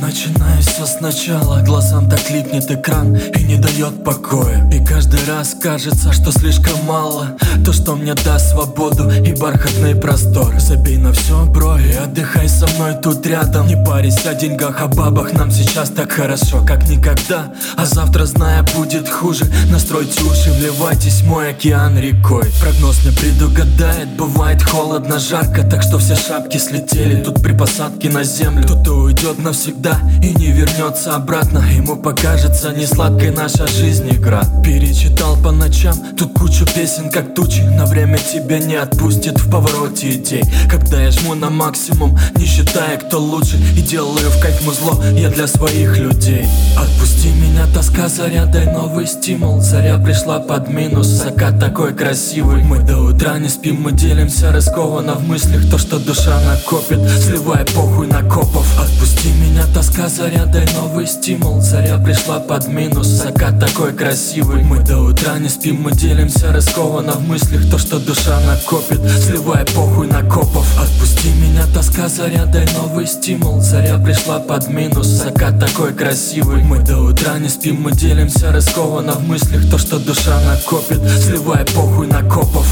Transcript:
начинаю все сначала. Глазам так липнет экран и не дает покоя. И каждый раз кажется, что слишком мало то, что мне даст свободу и бархатный простор. Забей на все, бро, и отдыхай со мной тут рядом. Не парись о деньгах, о бабах, нам сейчас так хорошо, как никогда. А завтра, зная, будет хуже. Настройте уши, вливайтесь в мой океан рекой. Прогноз не предугадает, бывает холодно, жарко, так что все шапки слетели тут при посадке на землю. Кто-то уйдет навсегда и не вернется обратно. Ему покажется несладкой наша жизнь игра. Перечитал по ночам тут кучу песен, как тучи. На время тебя не отпустит в повороте идей. Когда я жму на максимум, не считая, кто лучше, и делаю в кайф музло я для своих людей. Отпусти меня, тоска, заря, дай новый стимул. Заря пришла под минус, закат такой красивый. Мы до утра не спим, мы делимся раскованно в мыслях то, что душа накопит, сливая похуй на копов. Отпусти меня, тоска, заря, дай новый стимул. Заря пришла под минус, закат такой красивый. Мы до утра не спим, мы делимся раскованно в мыслях то, что душа накопит, сливая похуй на копов. Отпусти меня, тоска, заря, дай новый стимул. Заря пришла под минус, закат такой красивый. Мы до утра не спим, мы делимся раскованно в мыслях то, что душа накопит, сливая похуй на копов.